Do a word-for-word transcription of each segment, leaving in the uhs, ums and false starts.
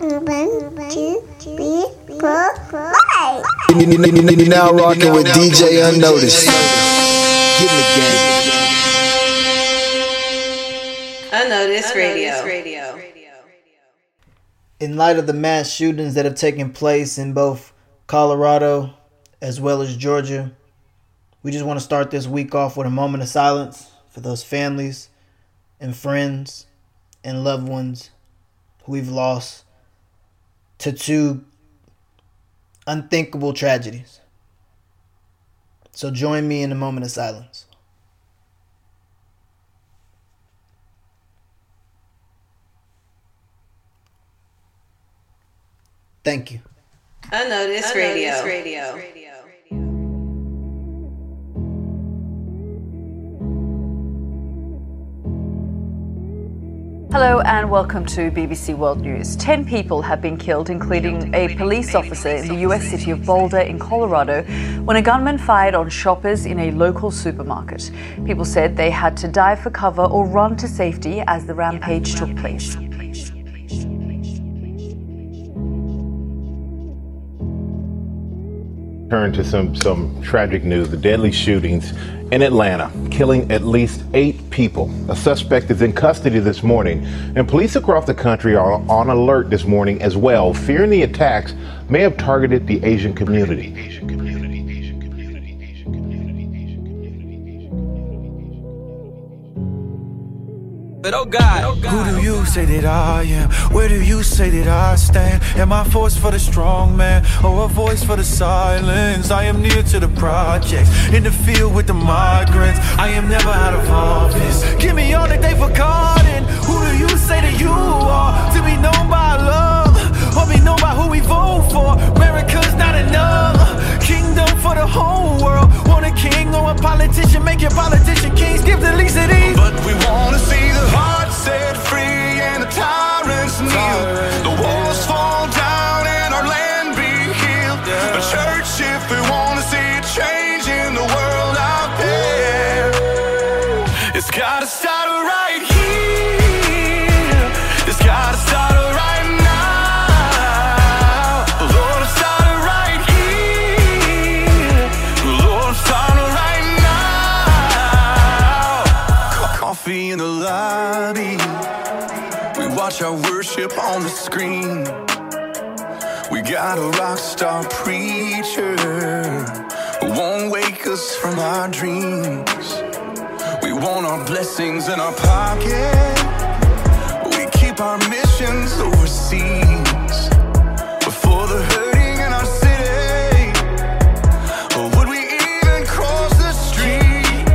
You're now rocking with D J Unnoticed. Get in the game. Unnoticed Radio. In light of the mass shootings that have taken place in both Colorado as well as Georgia, we just want to start this week off with a moment of silence for those families and friends and loved ones who we've lost to two unthinkable tragedies. So join me in a moment of silence. Thank you. Unnoticed Radio. Radio. Radio. Hello and welcome to B B C World News. Ten people have been killed, including a police officer in the U S city of Boulder in Colorado, when a gunman fired on shoppers in a local supermarket. People said they had to dive for cover or run to safety as the rampage took place. Turn to some, some tragic news, the deadly shootings in Atlanta, killing at least eight people. A suspect is in custody this morning, and police across the country are on alert this morning as well, fearing the attacks may have targeted the Asian community. Asian community, Asian community, Asian community, Asian community. But oh God, oh God, who do you say that I am? Where do you say that I stand? Am I force for the strong man or a voice for the silence? I am near to the projects, in the field with the migrants. I am never out of office. Give me all that they forgotten. Who do you say that you are? To be known by love or be known by who we vote for? America's not enough. Kingdom for the whole world. Want a king or a politician? Make your politician kings. Give the least of these. But we want to see the heart set free and the tyrants kneel. The walls fall down and our land be healed. A church, if we want to see a change in the world out there, it's gotta start right here. It's gotta start right now. Lord, it's started right here. Lord, it's started right now. Coffee in the lobby, watch our worship on the screen. We got a rock star preacher who won't wake us from our dreams. We want our blessings in our pocket, but we keep our missions overseas. Before the hurting in our city, or would we even cross the street?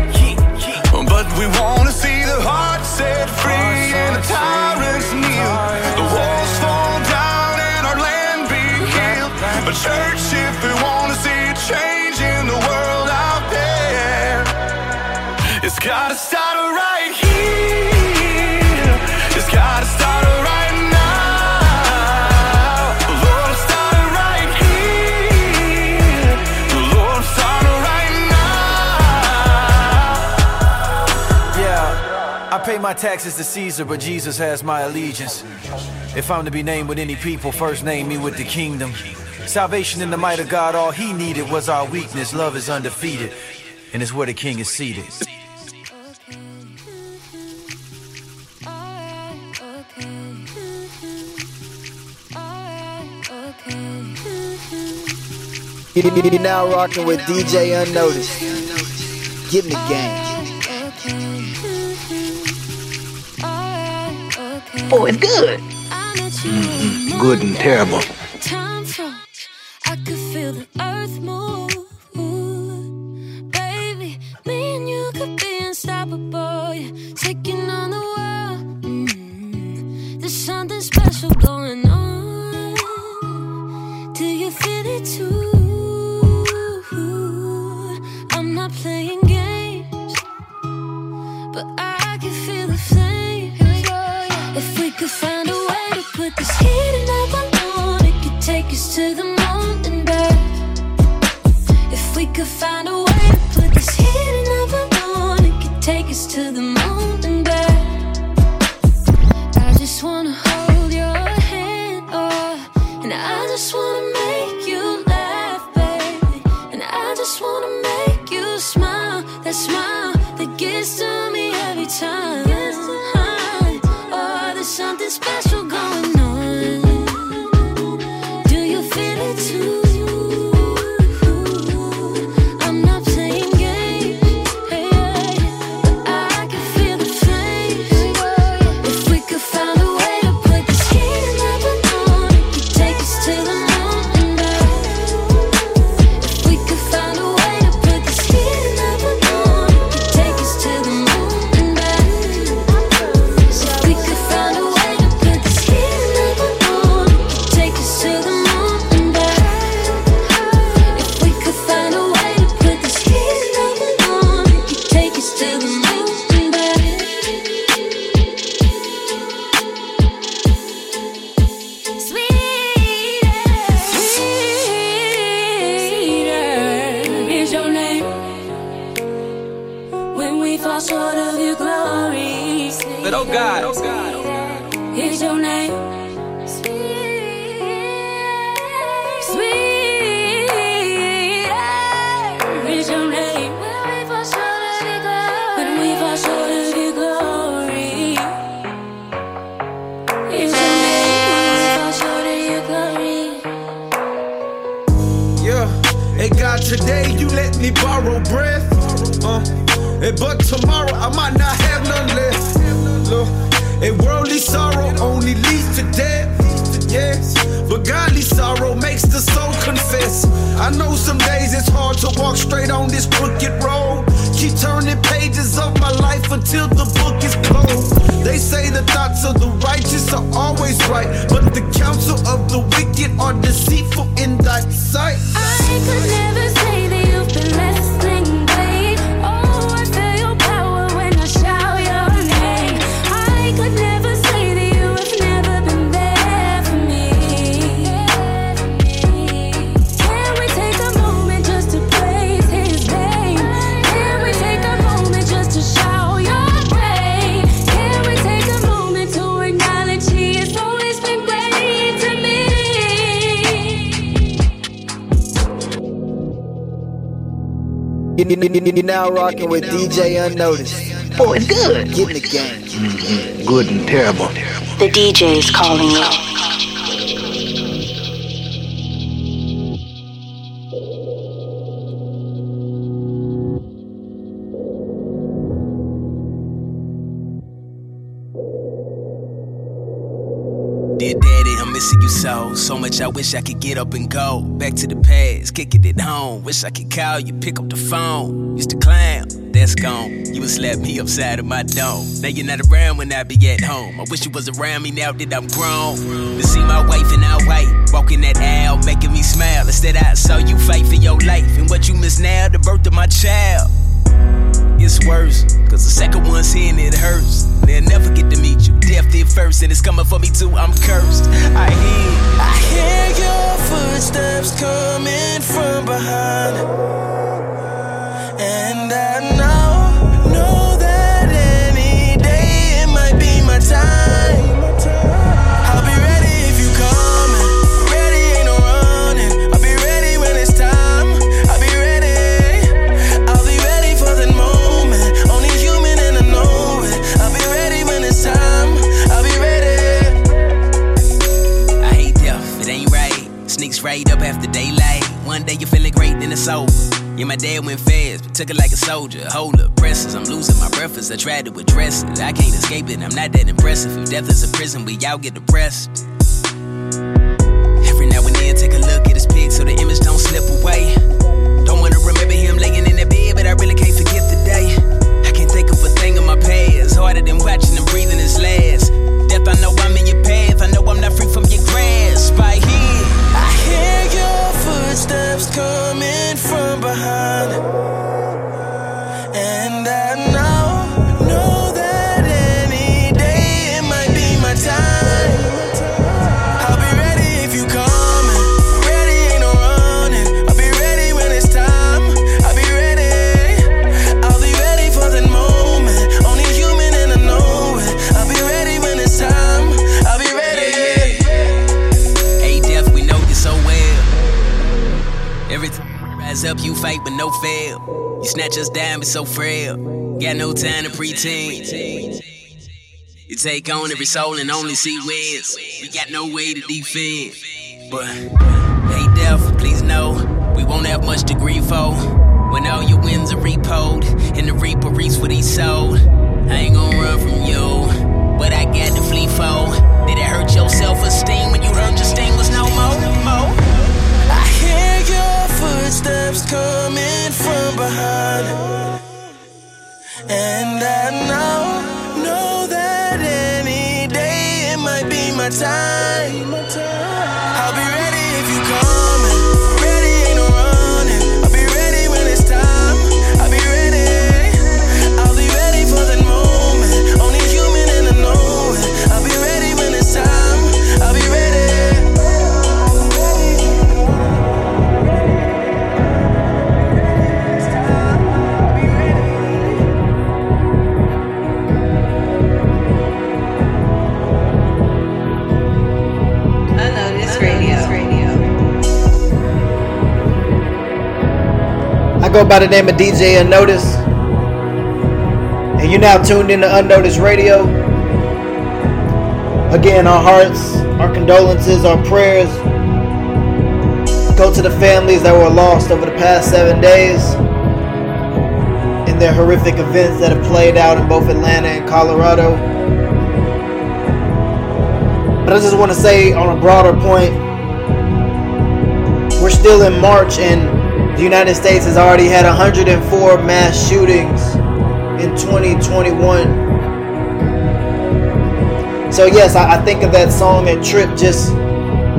But we want to see the heart set free and the tyrants kneel. The walls fall down and our land be healed. A church, if we want to see a change in the world out there, it's gotta start right here. It's gotta start right now. Lord, it's started right here. Lord, it's started right now. Yeah, I pay my taxes to Caesar, but Jesus has my allegiance. If I'm to be named with any people, first name me with the kingdom. Salvation in the might of God, all he needed was our weakness. Love is undefeated, and it's where the king is seated. You're now rocking with D J Unnoticed. Get in the game. Oh, it's good. Mm-hmm. Good and terrible. Time from I could feel the earth move. Baby, me and you could be unstoppable. You're taking on the world. Mm-hmm. There's something special going on. Do you feel it too? Playing games, but I can feel the flame. If we could find a way to put this heating up alone, it could take us to the moon and back. If we could find a way to put this heating up alone, it could take us to the moon and back. I just wanna hold your hand. Oh. just wanna make you laugh, baby, and I just wanna make you smile. That smile that gets to me every time. Oh, there's something special going on. Do you feel it too? You're now rocking with D J Unnoticed. Oh, it's good. Get in the game. Mm-hmm. Good and terrible. The D J's calling you. So much I wish I could get up and go. Back to the past, kick it at home. Wish I could call you, pick up the phone. Used to clown, that's gone. You would slap me upside of my dome. Now you're not around when I be at home. I wish you was around me now that I'm grown. To see my wife and I white, walking that aisle, making me smile. Instead I saw you fight for your life, and what you miss now, the birth of my child. It's worse, cause the second one's here and it hurts. They'll never get to meet you. Death did first, and it's coming for me too. I'm cursed. I hear, I hear your footsteps coming from behind, and I know, know that any day it might be my time. Right up after daylight. One day you're feeling great, then it's over. Yeah, my dad went fast, but took it like a soldier. Hold up, presses, I'm losing my breath as I try to address it. I can't escape it, I'm not that impressive. If death is a prison, we all get depressed. Every now and then, take a look at his pic so the image don't slip away. Don't wanna remember him laying in that bed, but I really can't forget the day. I can't think of a thing in my past, harder than watching him breathing his last. Death, I know I'm in your path, I know I'm not free from your grasp. I hear, I hear your footsteps coming from behind, and I know, know that any day it might be my time. favorites. Rise up, you fight with no fail. You snatch us down, but so frail. Got no time to pretend. You take on every soul and only see wins. We got no way to defend. But hey, deaf, please know we won't have much to grieve for. When all your wins are repoed and the reaper reaps what he sold. I ain't gonna run from you, but I got to flee for. Did it hurt your self-esteem when you heard your sting was no more? No. I hear your footsteps coming from behind, and I now know that any day it might be my time. I'll be ready if you come. Go by the name of D J Unnoticed, and you're now tuned in to Unnoticed Radio. Again, our hearts, our condolences, our prayers go to the families that were lost over the past seven days in their horrific events that have played out in both Atlanta and Colorado. But I just want to say, on a broader point, we're still in March, and the United States has already had one hundred four mass shootings in twenty twenty-one. So yes, I, I think of that song that Tripp just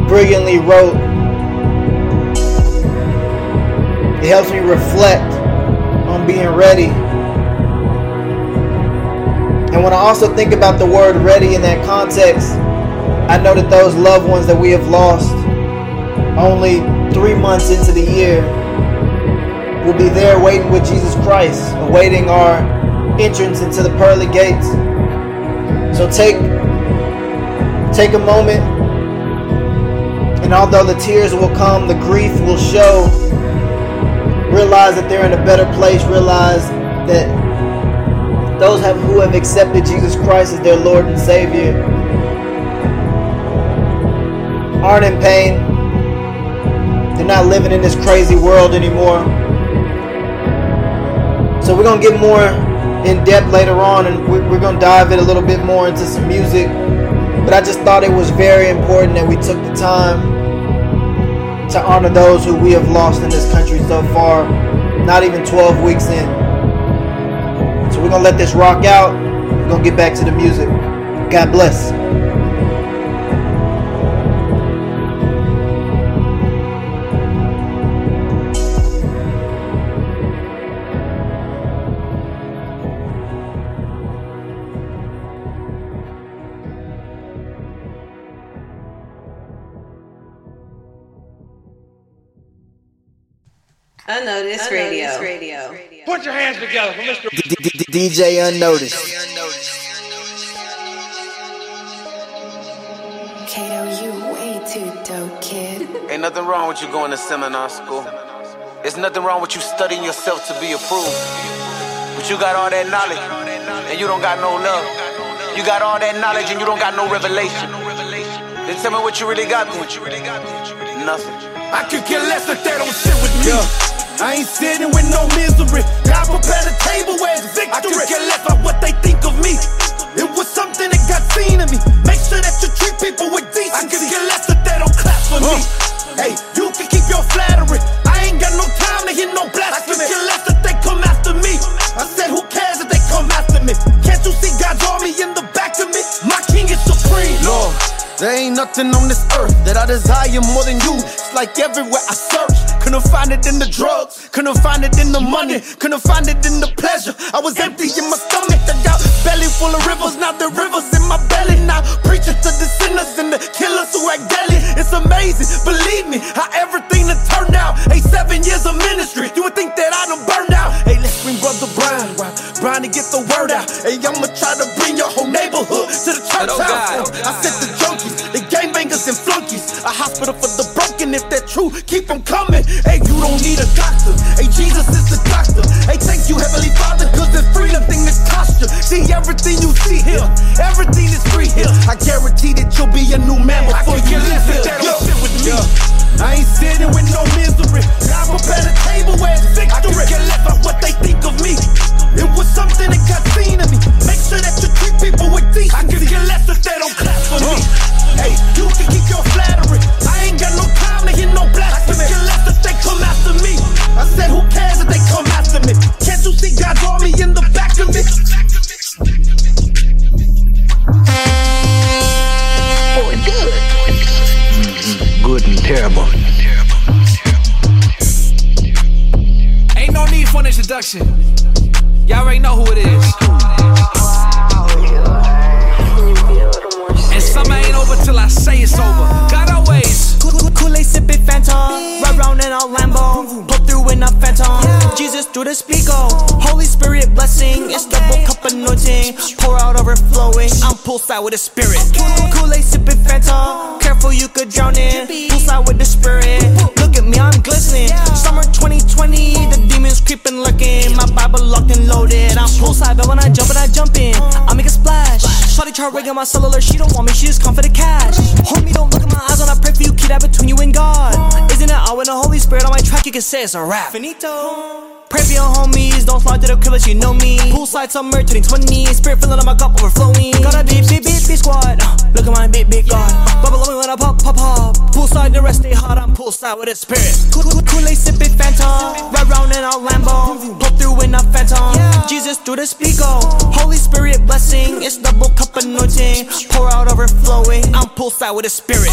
brilliantly wrote. It helps me reflect on being ready. And when I also think about the word ready in that context, I know that those loved ones that we have lost only three months into the year will be there waiting with Jesus Christ, awaiting our entrance into the pearly gates. So take take a moment, and although the tears will come, the grief will show, realize that they're in a better place, realize that those have, who have accepted Jesus Christ as their Lord and Savior aren't in pain. They're not living in this crazy world anymore. So we're going to get more in depth later on, and we're going to dive in a little bit more into some music. But I just thought it was very important that we took the time to honor those who we have lost in this country so far, not even twelve weeks in. So we're going to let this rock out. We're going to get back to the music. God bless. Unnoticed Radio. Radio. Put your hands together for Mister D J Unnoticed. Kato, you way too dope, kid. Ain't nothing wrong with you going to seminar school. There's nothing wrong with you studying yourself to be approved. But you got all that knowledge and you don't got no love. You got all that knowledge and you don't got no revelation. Then tell me what you really got there. Nothing. I could care less if they don't sit with me. Yeah. I ain't sitting with no misery. God prepared a table where it's victory. I could care less about what they think of me. It was something that got seen in me. Make sure that you treat people with decency. I could care less if they don't clap for me. Uh. Hey, you can keep your flattery. I ain't got no time to hear no blasphemy. I could care less if they come after me. I said, who cares if they come after me? Can't you see God's army in the back of me? My king is supreme. Lord. There ain't nothing on this earth that I desire more than you. It's like everywhere I search, couldn't find it in the drugs, couldn't find it in the money, couldn't find it in the pleasure. I was empty in my stomach, I got belly full of rivers, now the rivers in my belly. Now preaching to the sinners and the killers who act deadly. It's amazing, believe me, how everything done turned out. Hey, seven years of ministry, you would think that I done burned out. Hey, let's bring brother Brian, Brian to get the word out. Hey, I'ma try to bring your whole neighborhood to the church house. I sent the junkies, the gangbangers and flunkies. I hospital for the broken. If that true, keep them coming. Hey, you don't need a doctor. Hey, Jesus is the doctor. Hey, thank you, Heavenly Father, cause it's free, nothing is cost you. See, everything you see here, everything is free here. I guarantee that you'll be a new man before you live here. Yo, sit with me. I ain't sitting with no misery. I prepare the table where it's victory. I could care less about what they think of me. It was something that got seen of me. Make sure that you treat people with decency. I could care less if they don't clap for me. Hey, you can keep your flattery. I ain't got no time to hear no blasphemy. I could care less if they come after me. I said, who cares if they come after me? Can't you see God draw me in the back of me? Oh, it's good. Mm-hmm. Good and terrible. Ain't no need for an introduction. Y'all already know who it is. And summer ain't over till I say it's over. God always. Kool-Aid sipping Fanta. Ride round in a Lambo. Pull through in a Phantom. Jesus through the speaker. Holy Spirit blessing. It's double cup anointing. Pour out overflowing. I'm poolside with the Spirit. Kool-Aid sipping Fanta. Careful you could drown in. Poolside with the Spirit. Look at me, I'm glistening. Summer twenty twenty. The demons creeping, lurking. My Bible locked and loaded. I'm poolside, but when I jump and I jump in, I make a splash. Shawty try rigging my cellular. She don't want me, she just come for the cash. Homie, don't look at my eyes when I pray for you. Keep that between you and God. Isn't it all in the Holy Spirit? On my track, you can say it's a rap. Finito. Pray for your homies, don't slide to the crib, you know me. Poolside summer twenty twenty, spirit filling up my cup, overflowing. Got a big, big, big, big squad. Uh, look at my big, big God. Uh, Bubble on me when I pop, pop, pop. Poolside, the rest stay hot, I'm poolside with a Spirit. Kool-Aid sipping Fanta. Ride round in our Lambo. Pop through in a Phantom. Jesus through the speaker. Holy Spirit blessing. It's double cup anointing. Pour out overflowing. I'm poolside with a Spirit.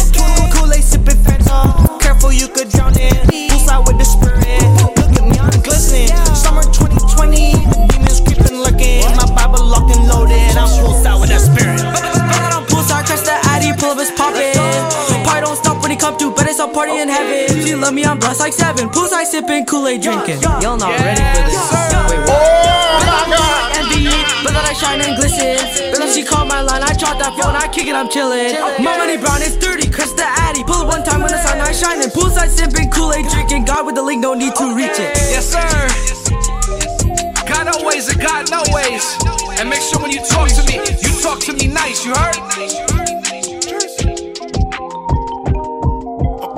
Kool-Aid sipping Fanta. Careful you could drown in. Poolside with the Spirit. I'm glistening. Summer twenty twenty. The demons creeping, lurking. My Bible locked and loaded. I'm poolside with that Spirit. I'm poolside, trust the I D, pull up his poppin'. Party don't stop when he come through, but it's a party in heaven. She love me, I'm blessed like seven. Poolside sippin', Kool-Aid drinkin'. Y'all not ready for this. Wait, what? Oh my God! But that I shine and glisten. But then she called my line, I dropped that phone, I kick it, I'm chillin'. My money brown is dirty, crest the Addy. Pull it one time when the sun, I shinin'. Poolside sippin', Kool-Aid drinkin'. God with the link, no need to reach it. Yes sir. God always and God no ways. And make sure when you talk to me, you talk to me nice, you heard?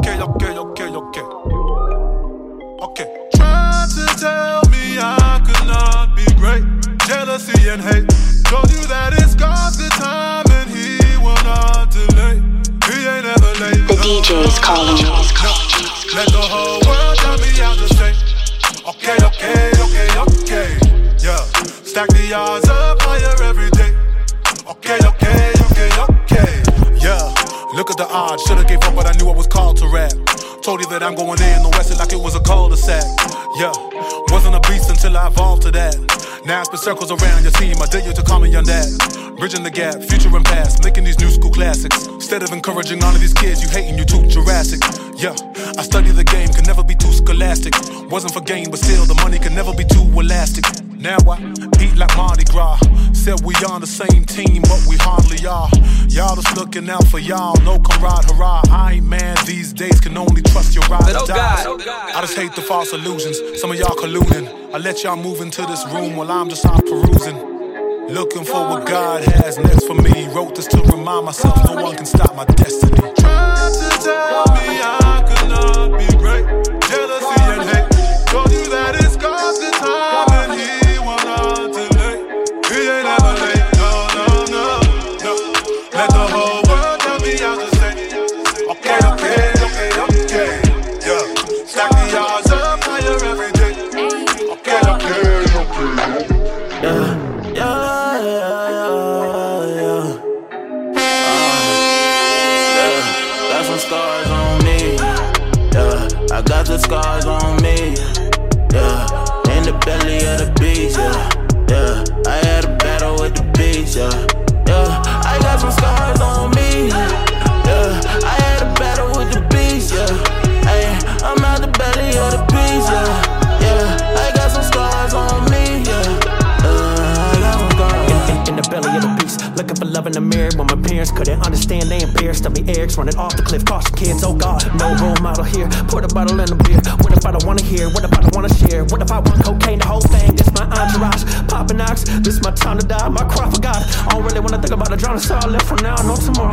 Okay, okay, okay, okay. Okay. Trying to tell me I could not be great. Jealousy and hate told you that it's God's good time and He will not delay. He ain't ever late. The D J's calling. Let the whole world tell me how to say. Okay, okay, okay, okay. Yeah, stack the odds up higher every day. Okay, okay, okay, okay. Yeah, look at the odds. Shoulda gave up, but I knew I was called to rap. Told you that I'm going in the west like it was a cul-de-sac. Yeah, wasn't a beast until I evolved to that. Now it's been circles around your team, I dare you to call me on that. Bridging the gap, future and past, making these new school classics. Instead of encouraging all of these kids, you hating, you too Jurassic. Yeah, I study the game, can never be too scholastic. Wasn't for gain, but still, the money can never be too elastic. Now I eat like Mardi Gras. Said we on the same team, but we hardly are. Y'all just looking out for y'all, no comrade, hurrah. I ain't mad these days, can only trust your ride or die. I just hate the false illusions, some of y'all colluding. I let y'all move into this room while I'm just out perusing. Looking for what God has next for me. Wrote this to remind myself no one can stop my destiny. Tried to tell me I could not be great. Jealousy and hate told you that it's God's good time and He will not delay. He ain't ever late, no, no, no, no. Let the whole world tell me how to say. Okay, okay, okay, okay. Yeah, stack the odds up higher every day. Okay, okay, okay. Yeah. Yeah, yeah, yeah, yeah. Uh, yeah. Got some scars on me. Yeah, I got the scars on me. Yeah, in the belly of the beast. Yeah, yeah. I had a battle with the beast. Yeah, yeah. I got some scars on me. Yeah, I had a battle with the beast. Yeah, hey, I'm out the belly of the beast. Yeah, yeah. I got some scars on me. Yeah. Looking for love in the mirror, but my parents couldn't understand. They embarrassed of me, Eric. kids running off the cliff. Caution kids, oh God, no role model here. Pour the bottle and the beer. What if I don't wanna hear? What if I don't wanna share? What if I want cocaine? The whole thing, this my entourage. Poppin' ox, this my time to die. My cry for God. I don't really wanna think about a drowning, so I live from now, no tomorrow.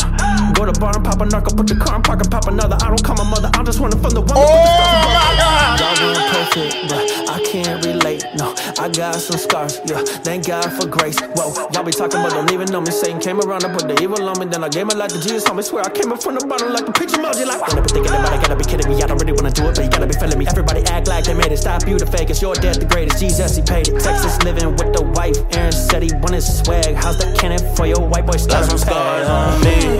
Go to bar and pop a narco, put the car in park and pop another. I don't call my mother, I'm just running from the one. Oh my God, y'all ain't perfect, but I can't relate. No, I got some scars. Yeah, thank God for grace. Whoa, y'all be talking, but don't even know me. Satan came around and put the evil on me, then I gave my life to Jesus. Homie, swear I came up from the bottom like a picture emoji. Like, gotta be thinking about it, gotta be kidding me. I don't really wanna do it, but you gotta be feeling me. Everybody act like they made it. Stop you the fake. It's your death, the greatest. Jesus, he paid it. Texas living with the wife. Aaron said he wanted swag. How's that cannon for your white boy? Got some scars on me.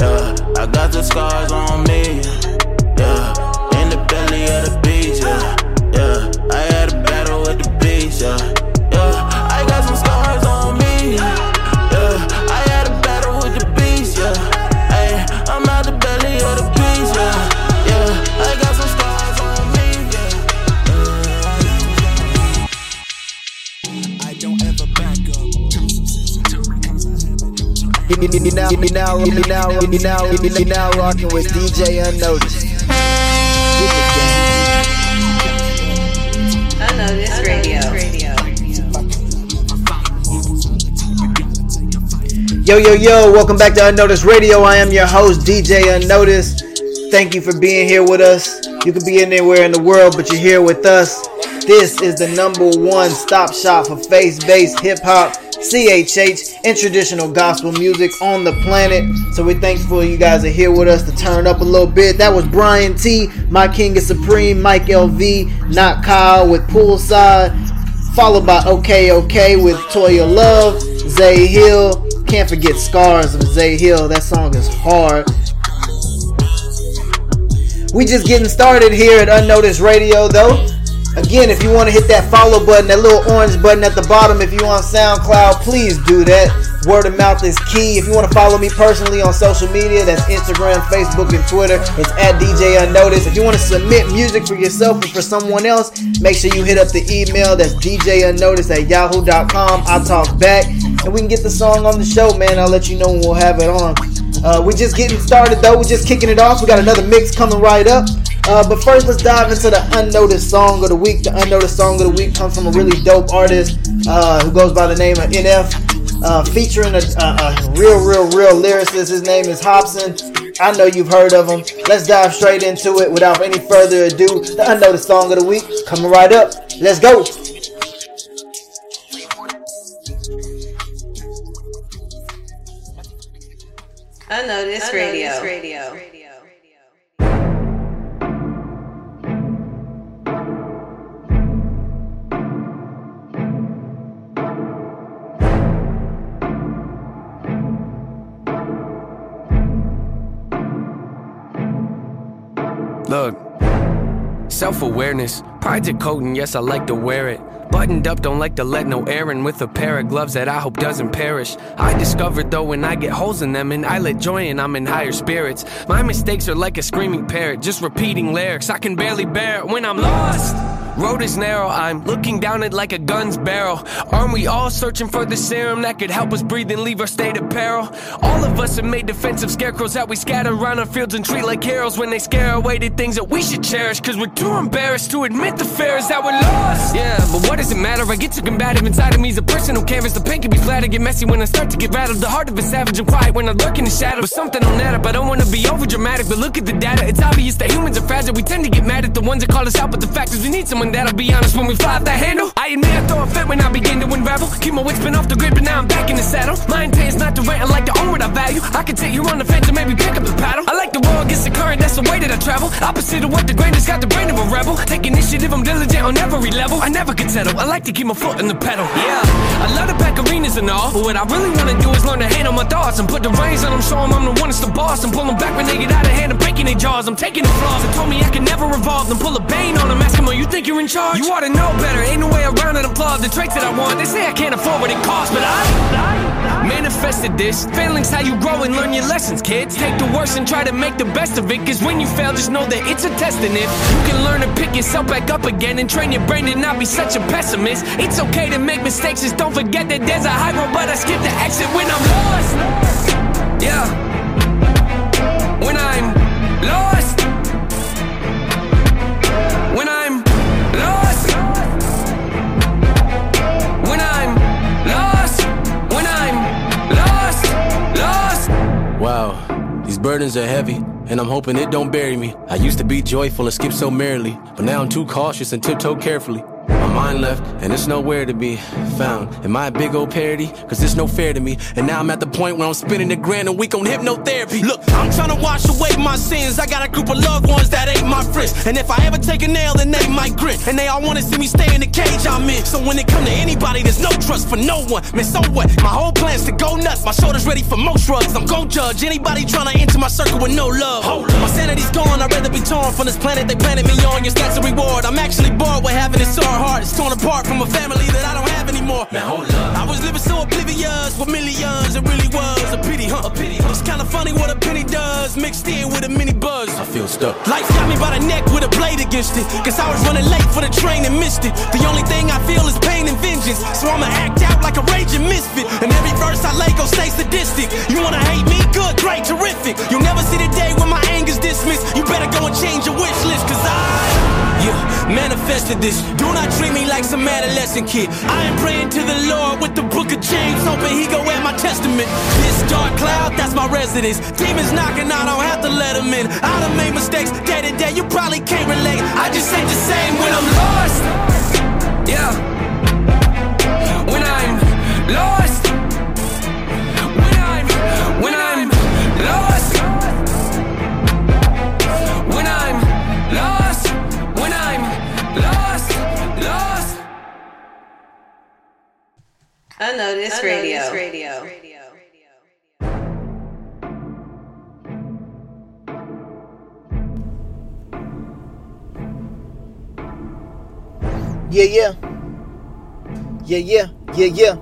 Yeah, I got the scars on me. Yeah, in the belly of the beast. Yeah, yeah, I had a battle with the beast. Yeah, yeah, I got some scars on me. Yeah, I had a battle with the beast. Yeah, hey, I'm out the belly of the beast. Yeah, yeah, I got some scars on me. Yeah, I don't ever back up. Now, now, now, now, now, now, rocking with D J Unnoticed. Unnoticed Radio. Yo, yo, yo! Welcome back to Unnoticed Radio. I am your host, D J Unnoticed. Thank you for being here with us. You could be anywhere in the world, but you're here with us. This is the number one stop shop for faith-based hip hop, C H H, and traditional gospel music on the planet. So we're thankful you guys are here with us to turn up a little bit. That was Brian T, My King is Supreme, Mike L V, Not Kyle with Poolside, followed by OK OK with Toya Love, Zay Hill. Can't forget Scars of Zay Hill. That song is hard. We just getting started here at Unnoticed Radio though. Again, if you want to hit that follow button, that little orange button at the bottom, if you're on SoundCloud, please do that. Word of mouth is key. If you want to follow me personally on social media, that's Instagram, Facebook, and Twitter. It's at D J Unnoticed. If you want to submit music for yourself or for someone else, make sure you hit up the email. That's D J Unnoticed at yahoo dot com. I'll talk back, and we can get the song on the show, man. I'll let you know when we'll have it on. Uh, we're just getting started, though. We're just kicking it off. We got another mix coming right up. Uh, but first, let's dive into the Unnoticed Song of the Week. The Unnoticed Song of the Week comes from a really dope artist uh, who goes by the name of N F, uh, featuring a, a, a real, real, real lyricist. His name is Hopson. I know you've heard of him. Let's dive straight into it without any further ado. The Unnoticed Song of the Week coming right up. Let's go. Unnoticed Radio. Unnoticed Radio. Look, self-awareness, project coding, yes, I like to wear it. Buttoned up, don't like to let no air in with a pair of gloves that I hope doesn't perish. I discovered though when I get holes in them and I let joy in, I'm in higher spirits. My mistakes are like a screaming parrot, just repeating lyrics. I can barely bear it when I'm lost. Road is narrow, I'm looking down it like a gun's barrel. Aren't we all searching for the serum that could help us breathe and leave our state of peril? All of us have made defensive scarecrows that we scatter around our fields and treat like heroes when they scare away the things that we should cherish, cause we're too embarrassed to admit the fears that we're lost. Yeah, but what does it matter? I get too combative. Inside of me's a personal canvas. The paint can be flat. I get messy when I start to get rattled. The heart of a savage and quiet when I lurk in the shadow. But something on that up. I don't want to be over dramatic, but look at the data. It's obvious that humans are fragile. We tend to get mad at the ones that call us out, but the fact is we need someone that'll be honest when we fly off that handle. I admit I throw a fit when I begin to unravel. Keep my wits been off the grip, but now I'm back in the saddle. Mine pays not to rent, I like to own what I value. I can take you on the fence and maybe pick up the paddle. I like to roll against the current, that's the way that I travel. Opposite of what the grain has got the brain of a rebel. Take initiative, I'm diligent on every level. I never could settle, I like to keep my foot on the pedal. Yeah, I love the pack arenas and all, but what I really want to do is learn to handle my thoughts and put the reins on them, show them I'm the one that's the boss. I'm pulling back when they get out of hand, I'm breaking their jaws. I'm taking the flaws, they told me I could never evolve. Then pull a Bane on them, ask them, oh, you think you're in charge? You ought to know better, ain't no way around it. I'm flawed, the traits that I want, they say I can't afford what it costs, but I manifested this. Failing's how you grow and learn your lessons, kids. Take the worst and try to make the best of it, cause when you fail, just know that it's a test. And if you can learn to pick yourself back up again and train your brain to not be such a pessimist. It's okay to make mistakes, just don't forget that there's a high road, but I skip the exit when I'm lost. Yeah. when I'm lost. When I'm lost. When I'm lost. When I'm lost. Lost. Wow, these burdens are heavy, and I'm hoping it don't bury me. I used to be joyful and skip so merrily, but now I'm too cautious and tiptoe carefully. My mind left, and it's nowhere to be found. Am I a big old parody? Cause it's no fair to me. And now I'm at the point where I'm spending a grand a week on hypnotherapy. Look, I'm trying to wash away my sins. I got a group of loved ones that ain't my friends. And if I ever take a nail, then they might grit. And they all wanna see me stay in the cage I'm in. So when it come to anybody, there's no trust for no one. Man, so what? My whole plan's to go nuts. My shoulder's ready for most drugs. I'm gon' judge anybody trying to enter my circle with no love. My sanity's gone, I'd rather be torn from this planet they planted me on. Your stats a reward. I'm actually bored with having this sore heart. It's torn apart from a family that I don't have anymore. Now hold up, I was living so oblivious with millions. It really was a pity, huh? A pity, huh? It's kinda funny what a penny does mixed in with a mini buzz. I feel stuck. Life got me by the neck with a blade against it. Cause I was running late for the train and missed it. The only thing I feel is pain and vengeance. So I'ma act out like a raging misfit. And every verse I lay gon' stay sadistic. You wanna hate me? Good, great, terrific. You'll never see the day when my anger's dismissed. You better go and change your wish list. Cause I... yeah, manifested this. Do not treat me like some adolescent kid. I am praying to the Lord with the book of James, hoping he go at my testament. This dark cloud, that's my residence. Demons knocking, I don't have to let them in. I done made mistakes day to day, you probably can't relate. I just ain't the same when I'm lost. Yeah. When I'm lost. When I'm, when I'm lost. When I'm lost. Unnoticed Radio. Radio. Radio. Yeah, yeah. Yeah, yeah. Yeah, yeah.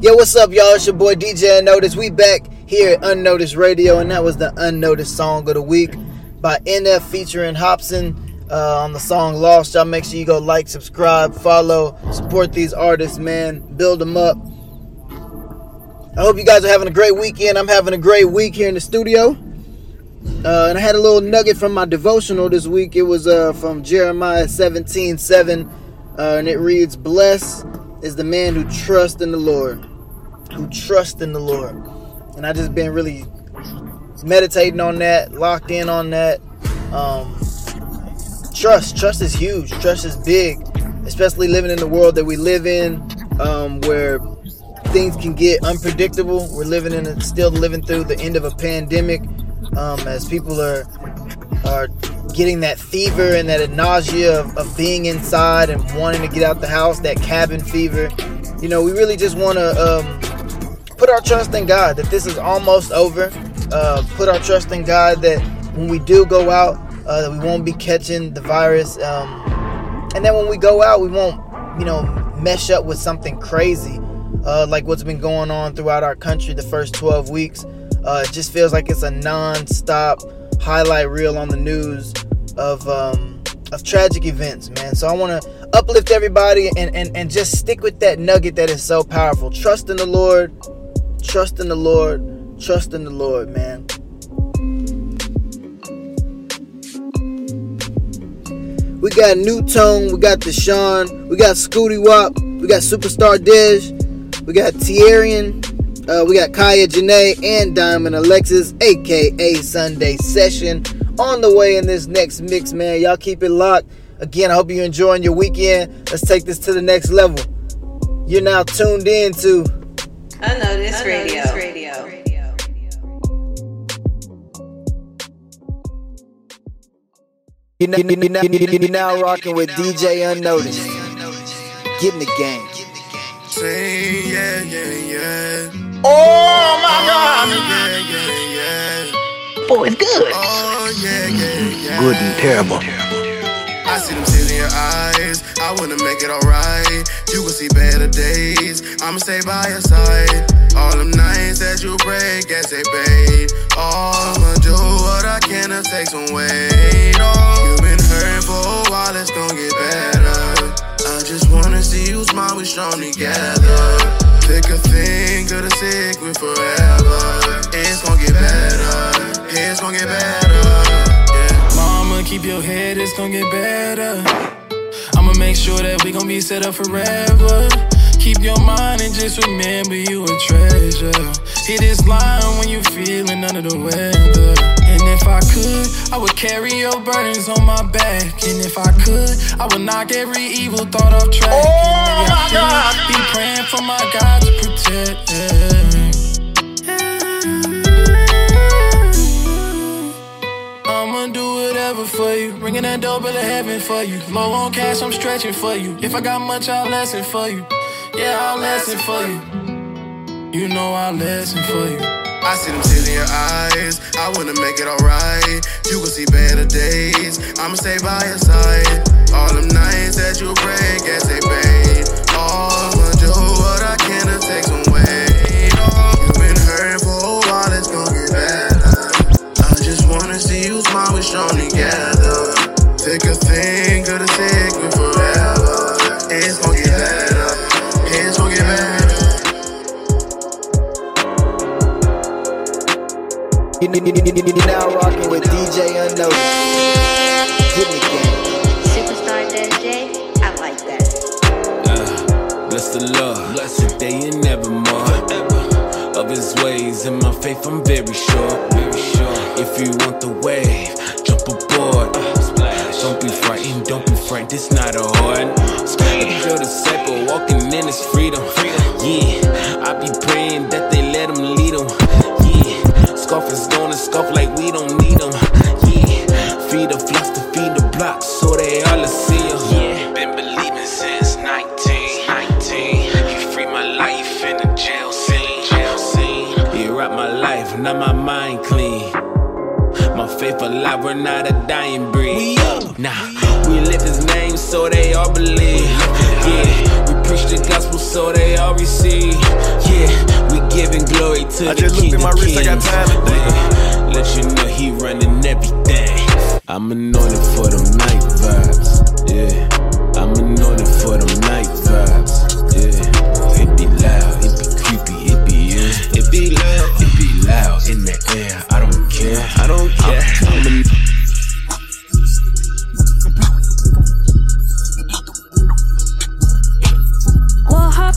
Yo, what's up, y'all? It's your boy D J Unnoticed. We back here at Unnoticed Radio, and that was the Unnoticed Song of the Week by N F featuring Hopson. Uh, on the song Lost. Y'all make sure you go like, subscribe, follow, support these artists, man. Build them up. I hope you guys are having a great weekend. I'm having a great week here in the studio. Uh, and I had a little nugget from my devotional this week. It was uh, from Jeremiah seventeen seven. Uh, and it reads, "Blessed is the man who trusts in the Lord." Who trusts in the Lord. And I just been really meditating on that. Locked in on that. Um... Trust. Trust is huge. Trust is big, especially living in the world that we live in, um, where things can get unpredictable. We're living in, a, still living through the end of a pandemic, um, as people are are getting that fever and that nausea of, of being inside and wanting to get out the house, that cabin fever. You know, we really just want to um, put our trust in God that this is almost over. Uh, put our trust in God that when we do go out, Uh, that we won't be catching the virus, um, and then when we go out, we won't, you know, mesh up with something crazy, uh, like what's been going on throughout our country the first twelve weeks. Uh, it just feels like it's a non-stop highlight reel on the news of um, of tragic events, man. So I want to uplift everybody and, and and just stick with that nugget that is so powerful. Trust in the Lord, trust in the Lord, trust in the Lord, man. We got New Tone, we got Deshaun, we got Scooty Wop, we got Superstar Dej, we got Tierrian, uh, we got Kaya Janaé and Diamond Alexis, aka Sunday Session, on the way in this next mix, man. Y'all keep it locked. Again, I hope you're enjoying your weekend. Let's take this to the next level. You're now tuned in to Unnoticed Radio. Radio. You're now, you're now, you're now rocking with D J Unnoticed. Get in the game. Say yeah, yeah, yeah. Oh my God. Yeah, yeah, yeah. Oh, it's good. Oh yeah, yeah, yeah. Good and terrible. I see them tears in your eyes. I wanna make it alright. You will see better days. I'ma stay by your side. All them nights that you break, yes they paid. Oh, I'ma do what I can to take some weight off. You've been hurting for a while, it's gon' get better. I just wanna see you smile, we strong together. Pick a finger to stick with forever. It's gon' get better. It it's gon' get better. Yeah. Mama, keep your head, it's gon' get better. I'ma make sure that we gon' be set up forever. Keep your mind and just remember you a treasure. Hit this line when you feelin' under the weather. And if I could, I would carry your burdens on my back. And if I could, I would knock every evil thought off track. Oh and my I God! Be praying for my God to protect. Yeah. I'ma do whatever for you, ringing that doorbell of heaven for you. Low on cash, I'm stretching for you. If I got much, I'll lessen for you. Yeah, I'll listen for you. You know I'll listen for you. I see them tears in your eyes. I wanna make it alright. You gon' see better days. I'ma stay by your side. All them nights that you break as they pain. Oh, I'ma do what I can to take some weight. Oh, you've been hurting for a while, it's gon' get better. I just wanna see you smile, we're strong together. Take a thing, gonna take me forever. It's gon' get better. It's gon' get better. You're now rocking with D J Unnoticed. Give me that. Superstar Dej, I like that. Uh, bless the Lord, bless the day and evermore. Forever. Of His ways and my faith, I'm very sure. Very sure. If you want the wave, jump aboard. Uh, Don't be frightened, don't be frightened, it's not a hard. If your disciple walking in his freedom, yeah. I be praying that they let him lead him, yeah. Scoff is gonna scoff like we don't need him, yeah. Feed the flocks to feed the blocks so they all see him, yeah. Been believing since nineteen, he freed my life in the jail scene, jail scene. He robbed my life, now my mind clean. My faith alive, we're not a dying breed. We up. Nah, we lift His name so they all believe. Yeah, we preach the gospel so they all receive. Yeah, we giving glory to I the King of Kings. I just looked at my wrist, I got time today. Let you know He running everything. I'm anointed for them night vibes. Yeah, I'm anointed for them night vibes. Yeah, it be loud, it be creepy, it be in, it be loud, it be loud in the air. I don't. I don't care. I'm, I'm a-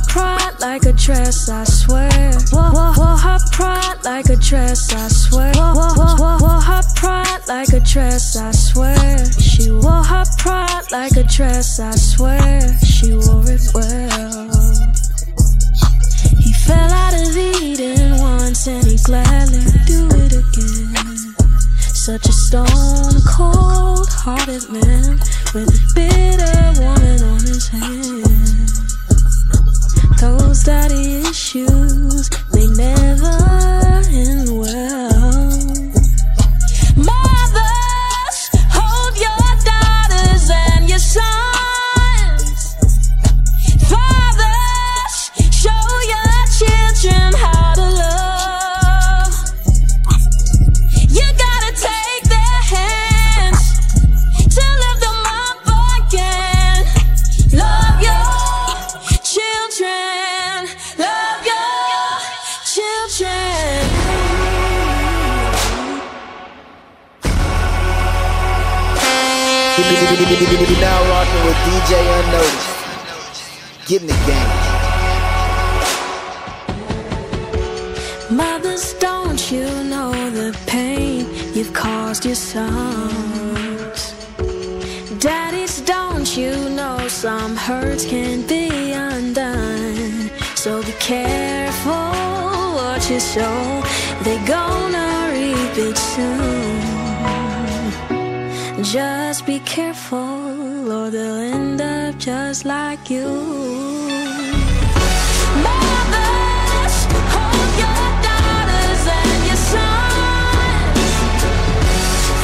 Pride like a dress, I swear. Wore her pride like a dress, I swear. Wore her pride like a dress, I swear. She wore her pride like a dress, I swear. She wore it well. He fell out of Eden once and he gladly do it again. Such a stone cold hearted man with a bitter woman on his hand. Those daddy issues, they never end well. Mothers, hold your daughters and your sons. Fathers, show your children how to love. You're now rocking with D J Unnoticed. Get in the game. Mothers, don't you know the pain you've caused your sons? Daddies, don't you know some hurts can be undone? So be careful what you sow, they're gonna reap it soon. Just be careful, or they'll end up just like you. Mothers, hold your daughters and your sons.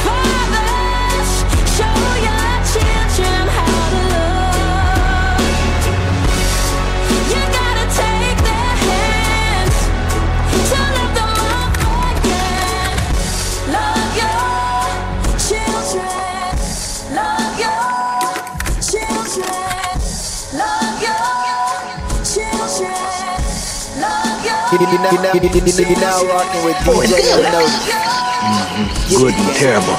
Fathers, show your children how to love. You gotta take their hands to lift them up again. Love your children. Love your children. Love your children. Love your children. You're now rocking with D J Unnoticed. Mm-hmm. Good and terrible.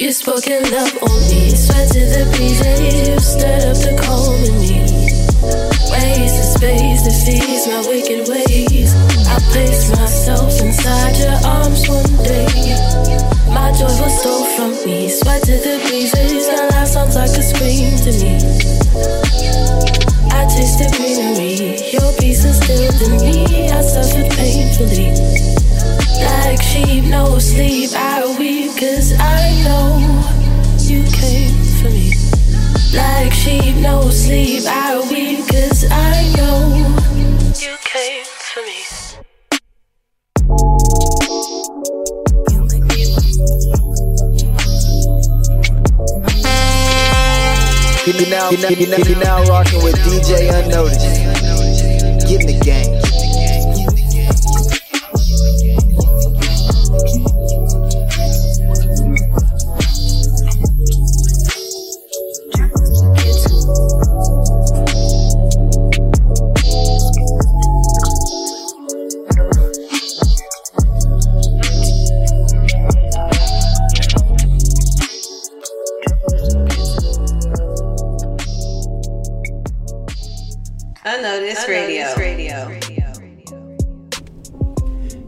You spoken love on me, sweat to the breeze, and you stirred up the cold in me. Ways and space defeats my wicked ways. I place myself inside your arms one day. My joy was stole from me, sweat to the breeze, and life sounds like a scream to me. I taste the greenery, your peace instilled in me. I suffered painfully, like sheep, no sleep. I weep 'cause I know you came for me. Like sheep, no sleep. I weep 'cause I know you came for me. You make me want. You now, you now, you now rocking with D J Unnoticed. Get in the game.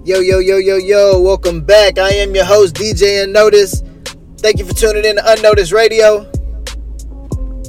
Yo, yo, yo, yo, yo, welcome back. I am your host, D J Unnoticed. Thank you for tuning in to Unnoticed Radio.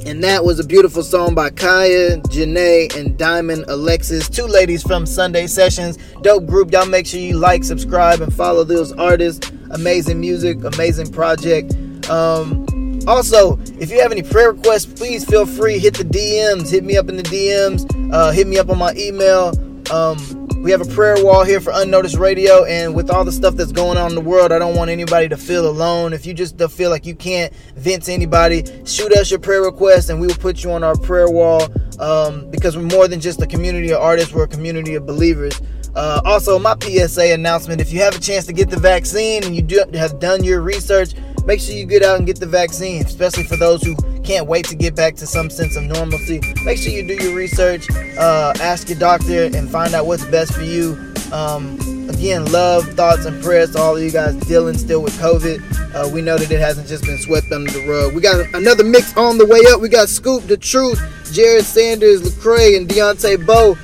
And that was a beautiful song by Kaya Janaé and Diamond Alexis, two ladies from Sunday Sessions. Dope group. Y'all make sure you like, subscribe, and follow those artists. Amazing music, amazing project. Um, also, if you have any prayer requests, please feel free. Hit the D Ms. Hit me up in the D Ms. Uh, hit me up on my email. Um... We have a prayer wall here for Unnoticed Radio, and with all the stuff that's going on in the world, I don't want anybody to feel alone. If you just feel like you can't vent to anybody, shoot us your prayer request, and we will put you on our prayer wall, um, because we're more than just a community of artists. We're a community of believers. Uh, also, my P S A announcement, if you have a chance to get the vaccine and you do have done your research, make sure you get out and get the vaccine, especially for those who can't wait to get back to some sense of normalcy. Make sure you do your research, uh, ask your doctor, and find out what's best for you. Um, again, love, thoughts, and prayers to all of you guys dealing still with COVID. Uh, we know that it hasn't just been swept under the rug. We got another mix on the way up. We got Scoop, The Truth, Jared Sanders, Lecrae, and Deontay Bowe.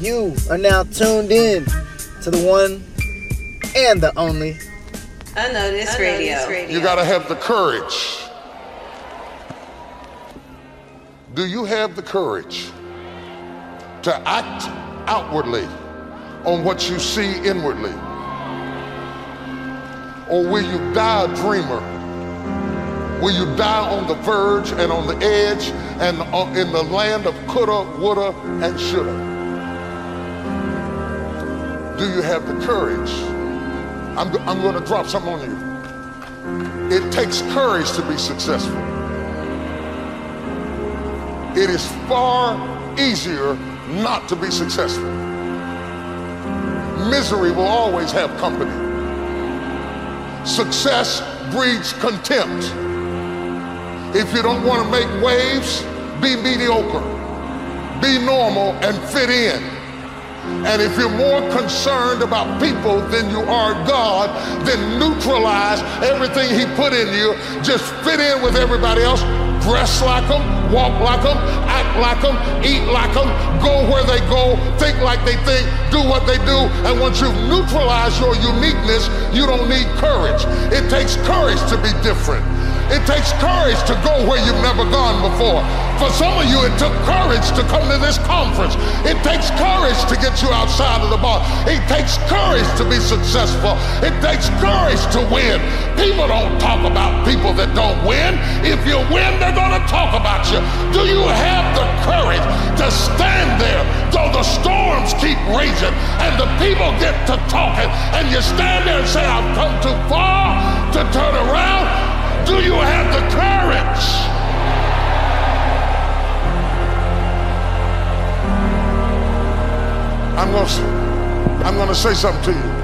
You are now tuned in to the one and the only Unnoticed Radio. Radio. You gotta have the courage. Do you have the courage to act outwardly on what you see inwardly? Or will you die a dreamer? Will you die on the verge and on the edge and in the land of coulda, woulda, and shoulda? Do you have the courage? I'm, I'm going to drop something on you. It takes courage to be successful. It is far easier not to be successful. Misery will always have company. Success breeds contempt. If you don't want to make waves, be mediocre, be normal, and fit in. And if you're more concerned about people than you are God, then neutralize everything he put in you. Just fit in with everybody else. Dress like them, walk like them, act like them, eat like them, go where they go, think like they think, do what they do. And once you've neutralized your uniqueness, you don't need courage. It takes courage to be different. It takes courage to go where you've never gone before. For some of you, it took courage to come to this conference. It takes courage to get you outside of the box. It takes courage to be successful. It takes courage to win. People don't talk about people that don't win. If you win, they're going to talk about you. Do you have the courage to stand there though the storms keep raging and the people get to talking and you stand there and say, I've come too far to turn around? Do you have the courage? I'm going to, I'm going to say something to you.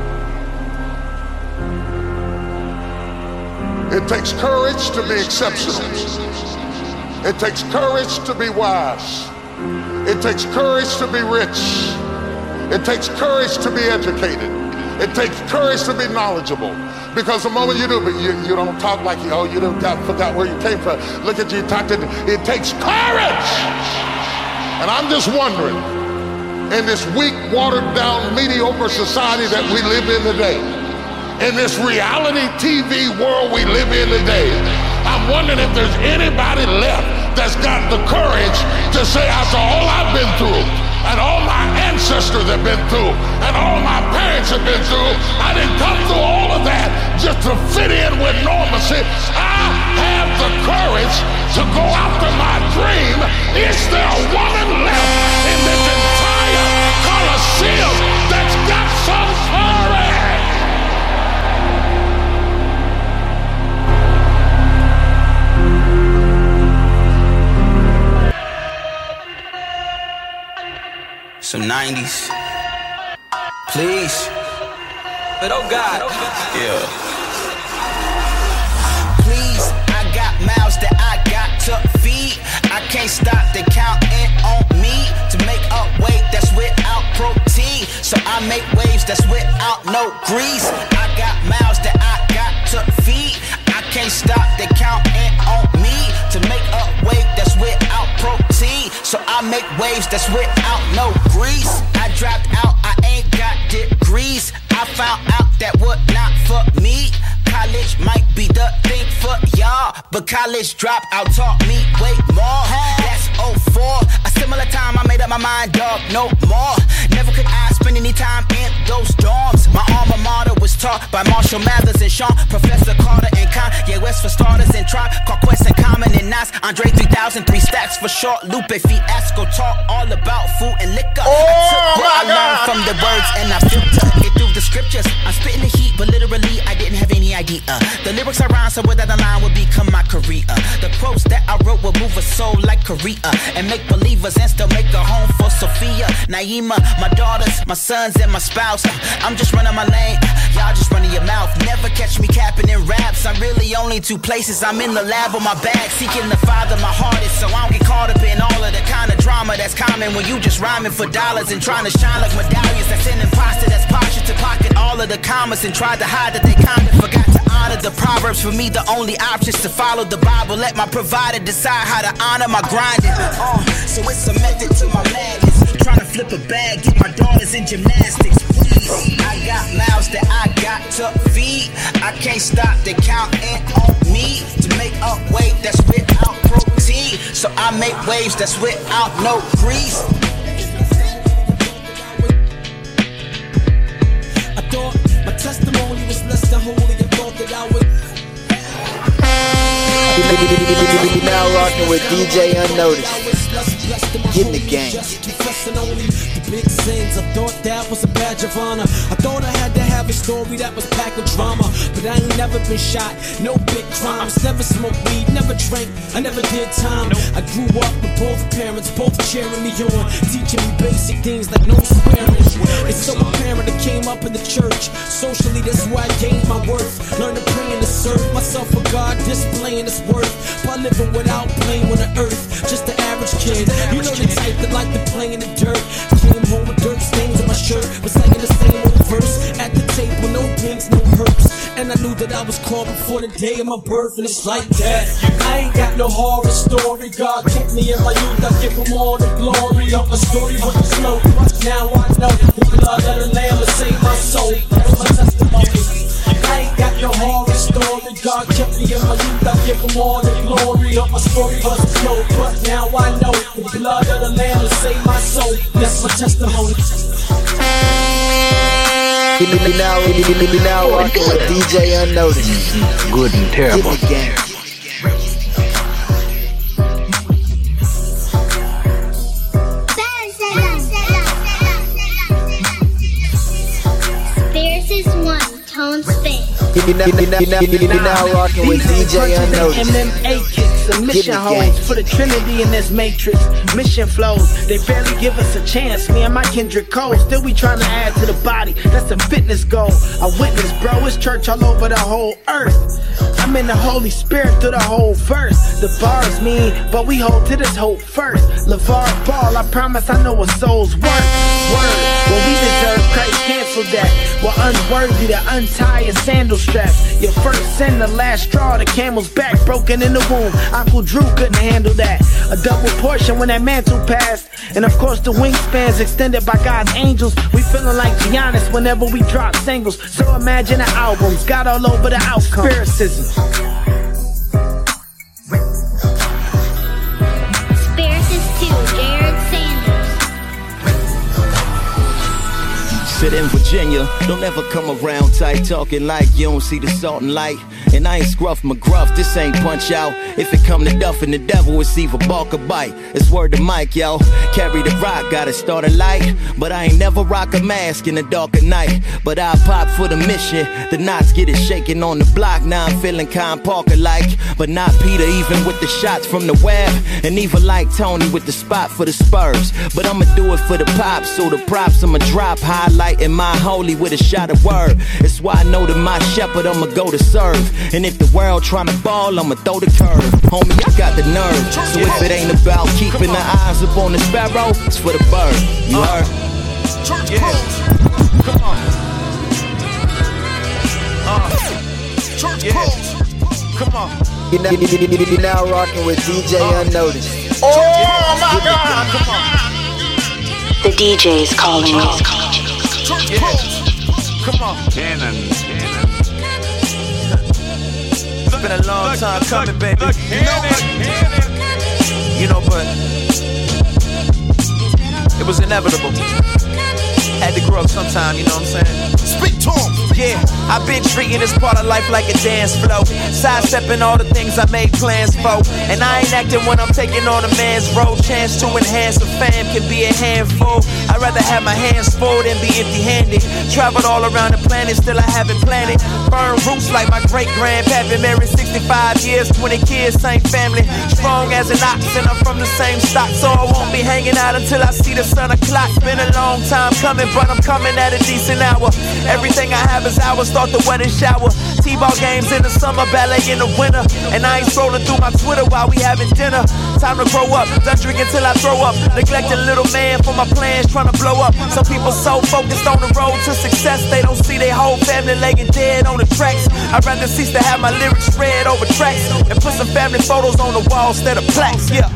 It takes courage to be exceptional. It takes courage to be wise. It takes courage to be rich. It takes courage to be educated. It takes courage to be knowledgeable. Because the moment you do, but you, you don't talk like, oh, you don't got, forgot where you came from. Look at you talking. It takes courage. And I'm just wondering, in this weak, watered down, mediocre society that we live in today, in this reality T V world we live in today, I'm wondering if there's anybody left that's got the courage to say, after all I've been through, and all my ancestors have been through, and all my parents have been through, I didn't come through all of that just to fit in with normalcy. I have the courage to go after my dream. Is there a woman left in this entire Coliseum that's got some courage? Some nineties, please. But oh God, yeah. Please, I got mouths that I got to feed. I can't stop to count in on me to make up weight that's without protein. So I make waves that's without no grease. I got mouths that I got to feed. I can't stop to count in on me to make up weight that's without protein. So I make waves that's without no grease. I dropped out, I ain't got degrees. I found out that what not for me. College might be the thing for y'all, but college dropout taught me way more. That's oh four. A similar time I made up my mind, dog, no more. Never could I spend any time in those dorms. My alma mater was taught by Marshall Mathers and Sean, Professor Carter and Kaya West for starters and Tribe, Conquest and Common and Nas, Andre three thousand, three stacks for short. Lupe Fiasco talk all about food and liquor. Oh, I took what I learned from the words and I filtered it through the scriptures. I'm spitting the heat, but literally I didn't have any idea. The lyrics I rhyme, so without a line would become my career. The quotes that I wrote would move a soul like Korea and make believers and still make a home for Sophia, Naima, my daughters, my sons, and my spouse. I'm just running my lane, y'all just running your mouth. Never catch me capping in raps. I'm really only two places. I'm in the lab with my bag, seeking the Father. My heart is so I don't get caught up in all of the kind of drama that's common when you just rhyming for dollars and trying to shine like medallions. That's an imposter that's posture to pocket all of the commas and tried to hide that they kind of forgot to honor the proverbs. For me, the only option is to follow the Bible. Let my provider decide how to honor my grinding. Uh, so it's a method to my madness. Trying to flip a bag, get my daughters in gymnastics, please. I got mouths that I got to feed. I can't stop to count in on me to make up weight that's without protein. So I make waves that's without no grease. I thought my testimony was less than holy. I thought that I would. Now rocking with D J Unnoticed. Get in the game. Just confessing only the big sins. I thought that was a badge of honor. I thought I had to have a story that was packed with drama. But I ain't never been shot, no big crimes. Never smoked weed, never drank, I never did time. I grew up with both parents, both cheering me on, teaching me basic things like no swearing. It's so apparent I came up in the church. Socially, that's where I gained my worth. Learned to pray and to serve myself for God, displaying His worth by living without blame on the earth. Just the average kid, you know the type that like to play in the dirt. Came home with dirt stains on my shirt, was like in the same old verse. At the table, no pins, no hurts. And I knew that I was called before the day of my birth, and it's like that. I ain't got no horror story. God kept me in my youth, I give Him all the glory. Up a story with the snow. Now I know the blood of the Lamb will save my soul. That's my testimony. I ain't got no horror story. God kept me in my youth, I give Him all the glory. Up my story was slow, but now I know the blood of the Lamb will save my soul. That's my testimony. Give me now, give me now, rockin' with D J Unnoticed. Good and terrible. Give me game. You're now, now rocking with D J Unnoticed. M M A kicks, submission holds for the Trinity in this matrix. Mission flows, they barely give us a chance. Me and my Kendrick Cole, still we trying to add to the body. That's a fitness goal. I witness, bro, it's church all over the whole earth. I'm in the Holy Spirit through the whole verse. The bars mean, but we hold to this hope first. LeVar Ball, I promise I know what soul's worth. Word. Well, we deserve Christ, cancel that. We're unworthy to untie your sandal straps. Your first sin, the last straw, the camel's back broken in the womb. Uncle Drew couldn't handle that. A double portion when that mantle passed. And of course the wingspan's extended by God's angels. We feeling like Giannis whenever we drop singles. So imagine the albums, got all over the outcome. Spiricism. Sit in Virginia, don't ever come around tight, talking like you don't see the salt and light. And I ain't Scruff McGruff, this ain't Punch Out. If it come to duffin' the devil, it's either bark or bite. It's word to Mike, yo. Carry the rock, gotta start a light. But I ain't never rock a mask in the dark of night. But I pop for the mission. The knots get it shaking on the block. Now I'm feeling Con Parker-like. But not Peter, even with the shots from the web. And even like Tony with the spot for the Spurs. But I'ma do it for the pop, so the props I'ma drop. Highlight in my holy with a shot of word. It's why I know that my shepherd I'ma go to serve. And if the world tryna ball, I'ma throw the curve. Homie, I got the nerve. So if it ain't about keeping the eyes up on the sparrow, it's for the bird. You heard? Uh, yeah. Come on. Uh, yeah. Come on. You're now rocking with D J Unnoticed. Oh my God! Come on. The D J's calling. Yeah. Come on, cannon. It's been a long look, time look, coming, baby. Look, you know, but, you know, but it was inevitable. Had to grow up sometime, you know what I'm saying? Speak to him. Yeah, I've been treating this part of life like a dance flow. Sidestepping all the things I made plans for. And I ain't acting when I'm taking on a man's role. Chance to enhance a fam can be a handful. I'd rather have my hands full than be empty-handed. Traveled all around the planet, still I haven't planted. Burn roots like my great-grandpappy. Married sixty-five years, twenty kids, same family. Strong as an ox and I'm from the same stock. So I won't be hanging out until I see the sun o'clock. Been a long time coming, but I'm coming at a decent hour. Everything I have is ours. Start the wedding shower. T-ball games in the summer, ballet in the winter. And I ain't scrolling through my Twitter while we having dinner. Time to grow up, done drinking till I throw up. Neglecting little man for my plans, trying to blow up. Some people so focused on the road to success, they don't see their whole family laying dead on the tracks. I'd rather cease to have my lyrics read over tracks and put some family photos on the wall instead of plaques. Yeah.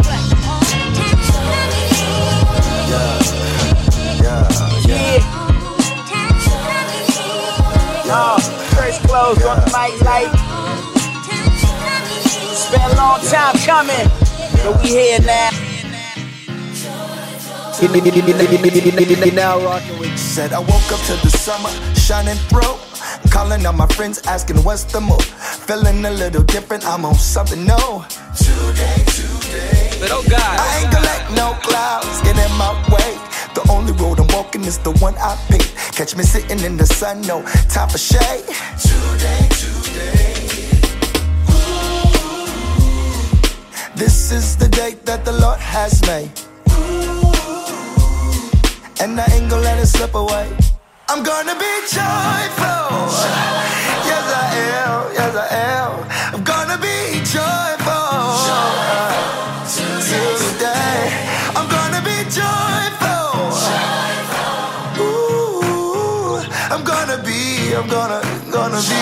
Uh, first close yeah. on the mic light. It's been a long time coming, but we here now. Now rocking with you. Said I woke up to the summer shining through. Calling on my friends asking what's the move. Feeling a little different, I'm on something new. Today, today. But oh God, I ain't collect no clouds get in my way. The only road I'm walking is the one I pick. Catch me sitting in the sun, no time for shade. Today, today. Ooh. This is the day that the Lord has made. Ooh. And I ain't gonna let it slip away. I'm gonna be joyful. Yes, I am. Yes, I am. I'm gonna be joyful. Today, today. I'm gonna be joyful. I'm gonna, gonna be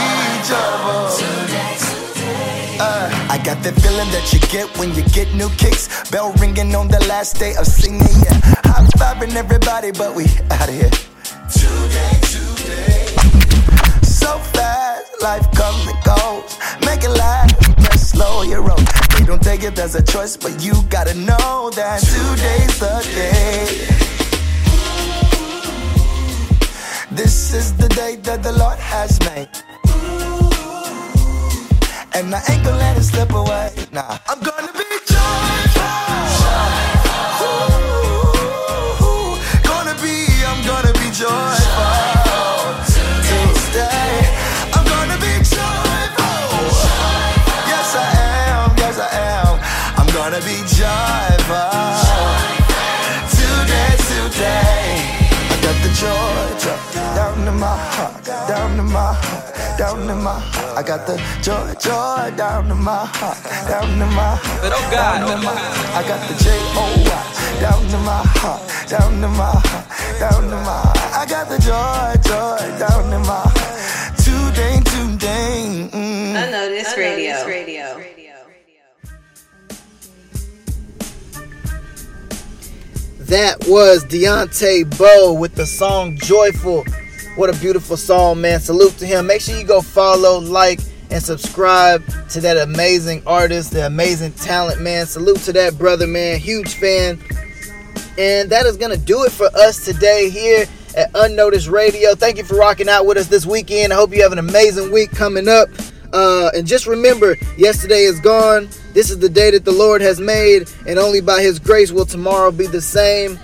joyful today, today. Uh, I got that feeling that you get when you get new kicks. Bell ringing on the last day of singing. Yeah. High fiving everybody, but we out of here. Today, today. So fast, life comes and goes. Make it last, just slow your road. They don't take it as a choice, but you gotta know that today's the day. This is the day that the Lord has made. And I ain't gonna let it slip away. Nah, I'm gonna be joyful. Ooh, gonna be, I'm gonna be joyful. Gonna be joyful today, today. I got the joy drop down in my heart, down in my heart, down in my heart. I got the joy, joy down in my heart, down in my heart. But oh God, oh my, I got the J O Y down in my heart, down in my heart, down in my heart. I got the joy, joy down in my heart. Today, today. Mm. Unnoticed Radio. Unnoticed Radio. That was Deontay Bowe with the song Joyful. What a beautiful song, man. Salute to him. Make sure you go follow, like, and subscribe to that amazing artist, the amazing talent, man. Salute to that brother, man. Huge fan. And that is going to do it for us today here at Unnoticed Radio. Thank you for rocking out with us this weekend. I hope you have an amazing week coming up. Uh, and just remember, yesterday is gone. This is the day that the Lord has made, and only by His grace will tomorrow be the same.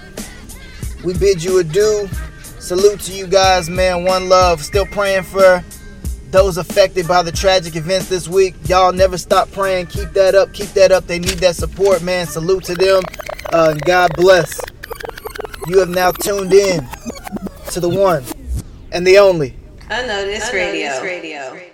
We bid you adieu. Salute to you guys, man. One love. Still praying for those affected by the tragic events this week. Y'all never stop praying. Keep that up. Keep that up. They need that support, man. Salute to them. Uh, and God bless. You have now tuned in to the one and the only Unnoticed Radio. Unnoticed Radio.